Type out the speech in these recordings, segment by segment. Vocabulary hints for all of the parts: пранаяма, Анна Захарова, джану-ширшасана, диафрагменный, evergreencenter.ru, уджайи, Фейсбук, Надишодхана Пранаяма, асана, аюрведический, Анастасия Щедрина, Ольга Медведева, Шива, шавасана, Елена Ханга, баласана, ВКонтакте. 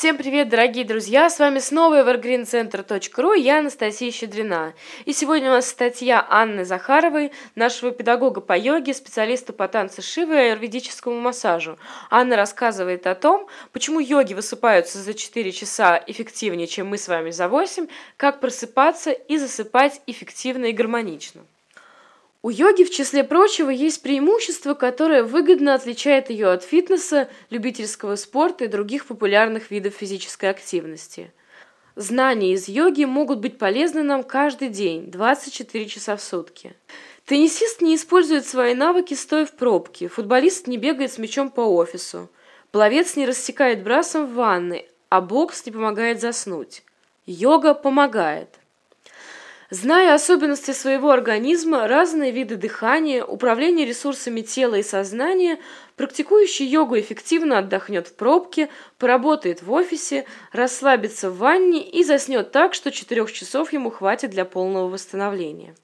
Всем привет, дорогие друзья! С вами снова evergreencenter.ru, я Анастасия Щедрина. И сегодня у нас статья Анны Захаровой, нашего педагога по йоге, специалиста по танцу Шивы и аюрведическому массажу. Анна рассказывает о том, почему йоги высыпаются за 4 часа эффективнее, чем мы с вами за 8, как просыпаться и засыпать эффективно и гармонично. У йоги, в числе прочего, есть преимущество, которое выгодно отличает ее от фитнеса, любительского спорта и других популярных видов физической активности. Знания из йоги могут быть полезны нам каждый день, 24 часа в сутки. Теннисист не использует свои навыки, стоя в пробке, футболист не бегает с мячом по офису, пловец не рассекает брасом в ванной, а бокс не помогает заснуть. Йога помогает. Зная особенности своего организма, разные виды дыхания, управления ресурсами тела и сознания, практикующий йогу эффективно отдохнет в пробке, поработает в офисе, расслабится в ванне и заснет так, что 4 часов ему хватит для полного восстановления.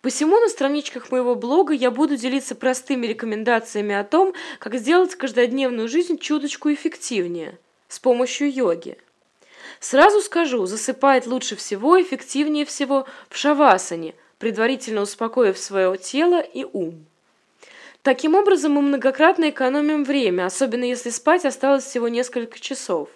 Посему на страничках моего блога я буду делиться простыми рекомендациями о том, как сделать каждодневную жизнь чуточку эффективнее с помощью йоги. Сразу скажу, засыпает лучше всего, эффективнее всего в шавасане, предварительно успокоив свое тело и ум. Таким образом, мы многократно экономим время, особенно если спать осталось всего несколько часов.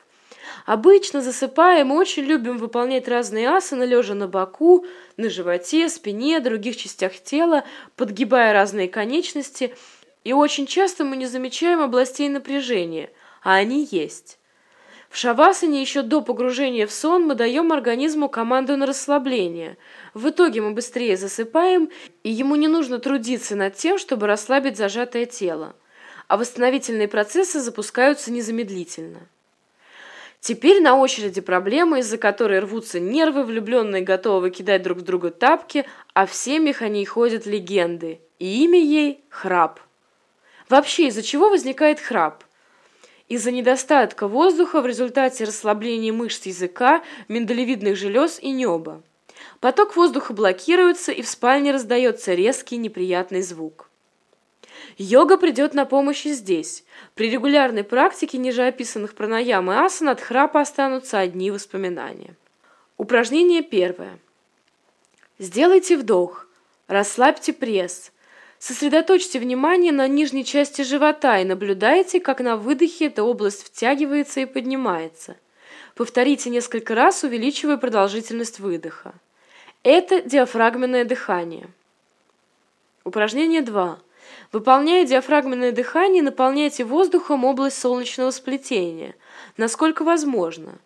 Обычно, засыпая, мы очень любим выполнять разные асаны, лежа на боку, на животе, спине, других частях тела, подгибая разные конечности, и очень часто мы не замечаем областей напряжения, а они есть. В шавасане еще до погружения в сон мы даем организму команду на расслабление. В итоге мы быстрее засыпаем, и ему не нужно трудиться над тем, чтобы расслабить зажатое тело. А восстановительные процессы запускаются незамедлительно. Теперь на очереди проблемы, из-за которой рвутся нервы, влюбленные готовы кидать друг в друга тапки, а в семьях о ней ходят легенды. И имя ей – храп. Вообще, из-за чего возникает храп? Из-за недостатка воздуха в результате расслабления мышц языка, миндалевидных желез и неба. Поток воздуха блокируется, и в спальне раздается резкий неприятный звук. Йога придет на помощь и здесь. При регулярной практике ниже описанных пранаям и асан от храпа останутся одни воспоминания. Упражнение первое. Сделайте вдох, расслабьте пресс. Сосредоточьте внимание на нижней части живота и наблюдайте, как на выдохе эта область втягивается и поднимается. Повторите несколько раз, увеличивая продолжительность выдоха. Это диафрагменное дыхание. Упражнение 2. Выполняя диафрагменное дыхание, наполняйте воздухом область солнечного сплетения, насколько возможно.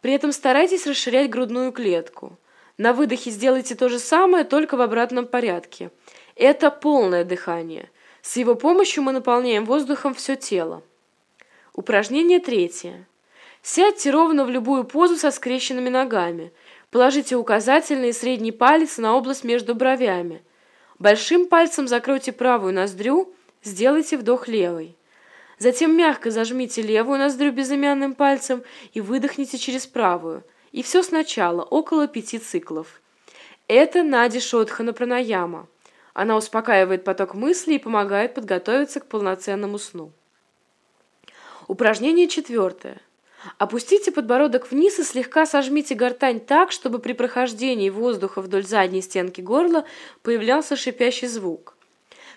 При этом старайтесь расширять грудную клетку. На выдохе сделайте то же самое, только в обратном порядке. Это полное дыхание. С его помощью мы наполняем воздухом все тело. Упражнение третье. Сядьте ровно в любую позу со скрещенными ногами. Положите указательный и средний палец на область между бровями. Большим пальцем закройте правую ноздрю, сделайте вдох левой. Затем мягко зажмите левую ноздрю безымянным пальцем и выдохните через правую. И все сначала, около 5 циклов. Это Надишодхана Пранаяма. Она успокаивает поток мыслей и помогает подготовиться к полноценному сну. Упражнение 4. Опустите подбородок вниз и слегка сожмите гортань так, чтобы при прохождении воздуха вдоль задней стенки горла появлялся шипящий звук.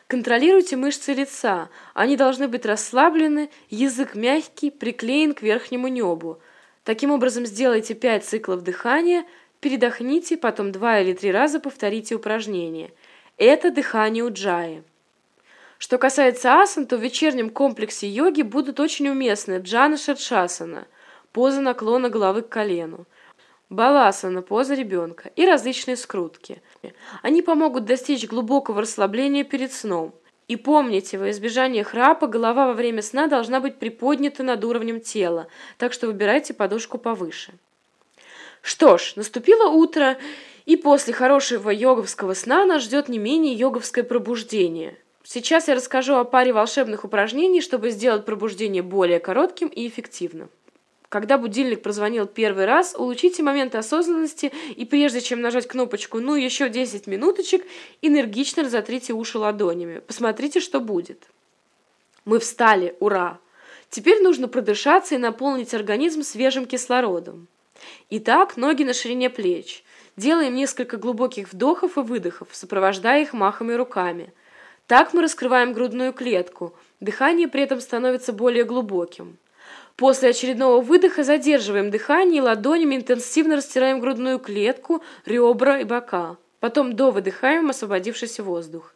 Контролируйте мышцы лица. Они должны быть расслаблены, язык мягкий, приклеен к верхнему небу. Таким образом, сделайте 5 циклов дыхания, передохните, потом 2 или 3 раза повторите упражнение. Это дыхание уджайи. Что касается асан, то в вечернем комплексе йоги будут очень уместны джану-ширшасана, поза наклона головы к колену, баласана, поза ребенка и различные скрутки. Они помогут достичь глубокого расслабления перед сном. И помните, во избежание храпа голова во время сна должна быть приподнята над уровнем тела, так что выбирайте подушку повыше. Что ж, наступило утро, и после хорошего йоговского сна нас ждет не менее йоговское пробуждение. Сейчас я расскажу о паре волшебных упражнений, чтобы сделать пробуждение более коротким и эффективным. Когда будильник прозвонил первый раз, улучшите момент осознанности и прежде чем нажать кнопочку «Ну, еще 10 минуточек», энергично разотрите уши ладонями. Посмотрите, что будет. Мы встали, ура! Теперь нужно продышаться и наполнить организм свежим кислородом. Итак, ноги на ширине плеч. Делаем несколько глубоких вдохов и выдохов, сопровождая их махами руками. Так мы раскрываем грудную клетку. Дыхание при этом становится более глубоким. После очередного выдоха задерживаем дыхание и ладонями интенсивно растираем грудную клетку, ребра и бока. Потом довыдыхаем освободившийся воздух.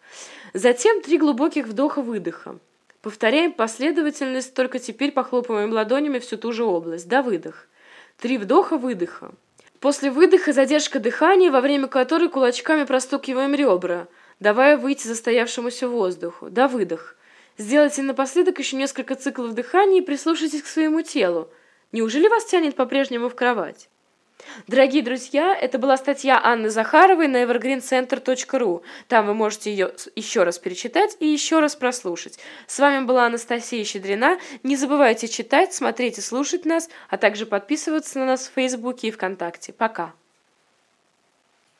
Затем 3 глубоких вдоха-выдоха. Повторяем последовательность, только теперь похлопываем ладонями всю ту же область. Да, выдох. 3 вдоха-выдоха. После выдоха задержка дыхания, во время которой кулачками простукиваем ребра, давая выйти застоявшемуся воздуху. Да, выдох. Сделайте напоследок еще несколько циклов дыхания и прислушайтесь к своему телу. Неужели вас тянет по-прежнему в кровать? Дорогие друзья, это была статья Анны Захаровой на evergreencenter.ru. Там вы можете ее еще раз перечитать и еще раз прослушать. С вами была Анастасия Щедрина. Не забывайте читать, смотреть и слушать нас, а также подписываться на нас в Фейсбуке и ВКонтакте. Пока!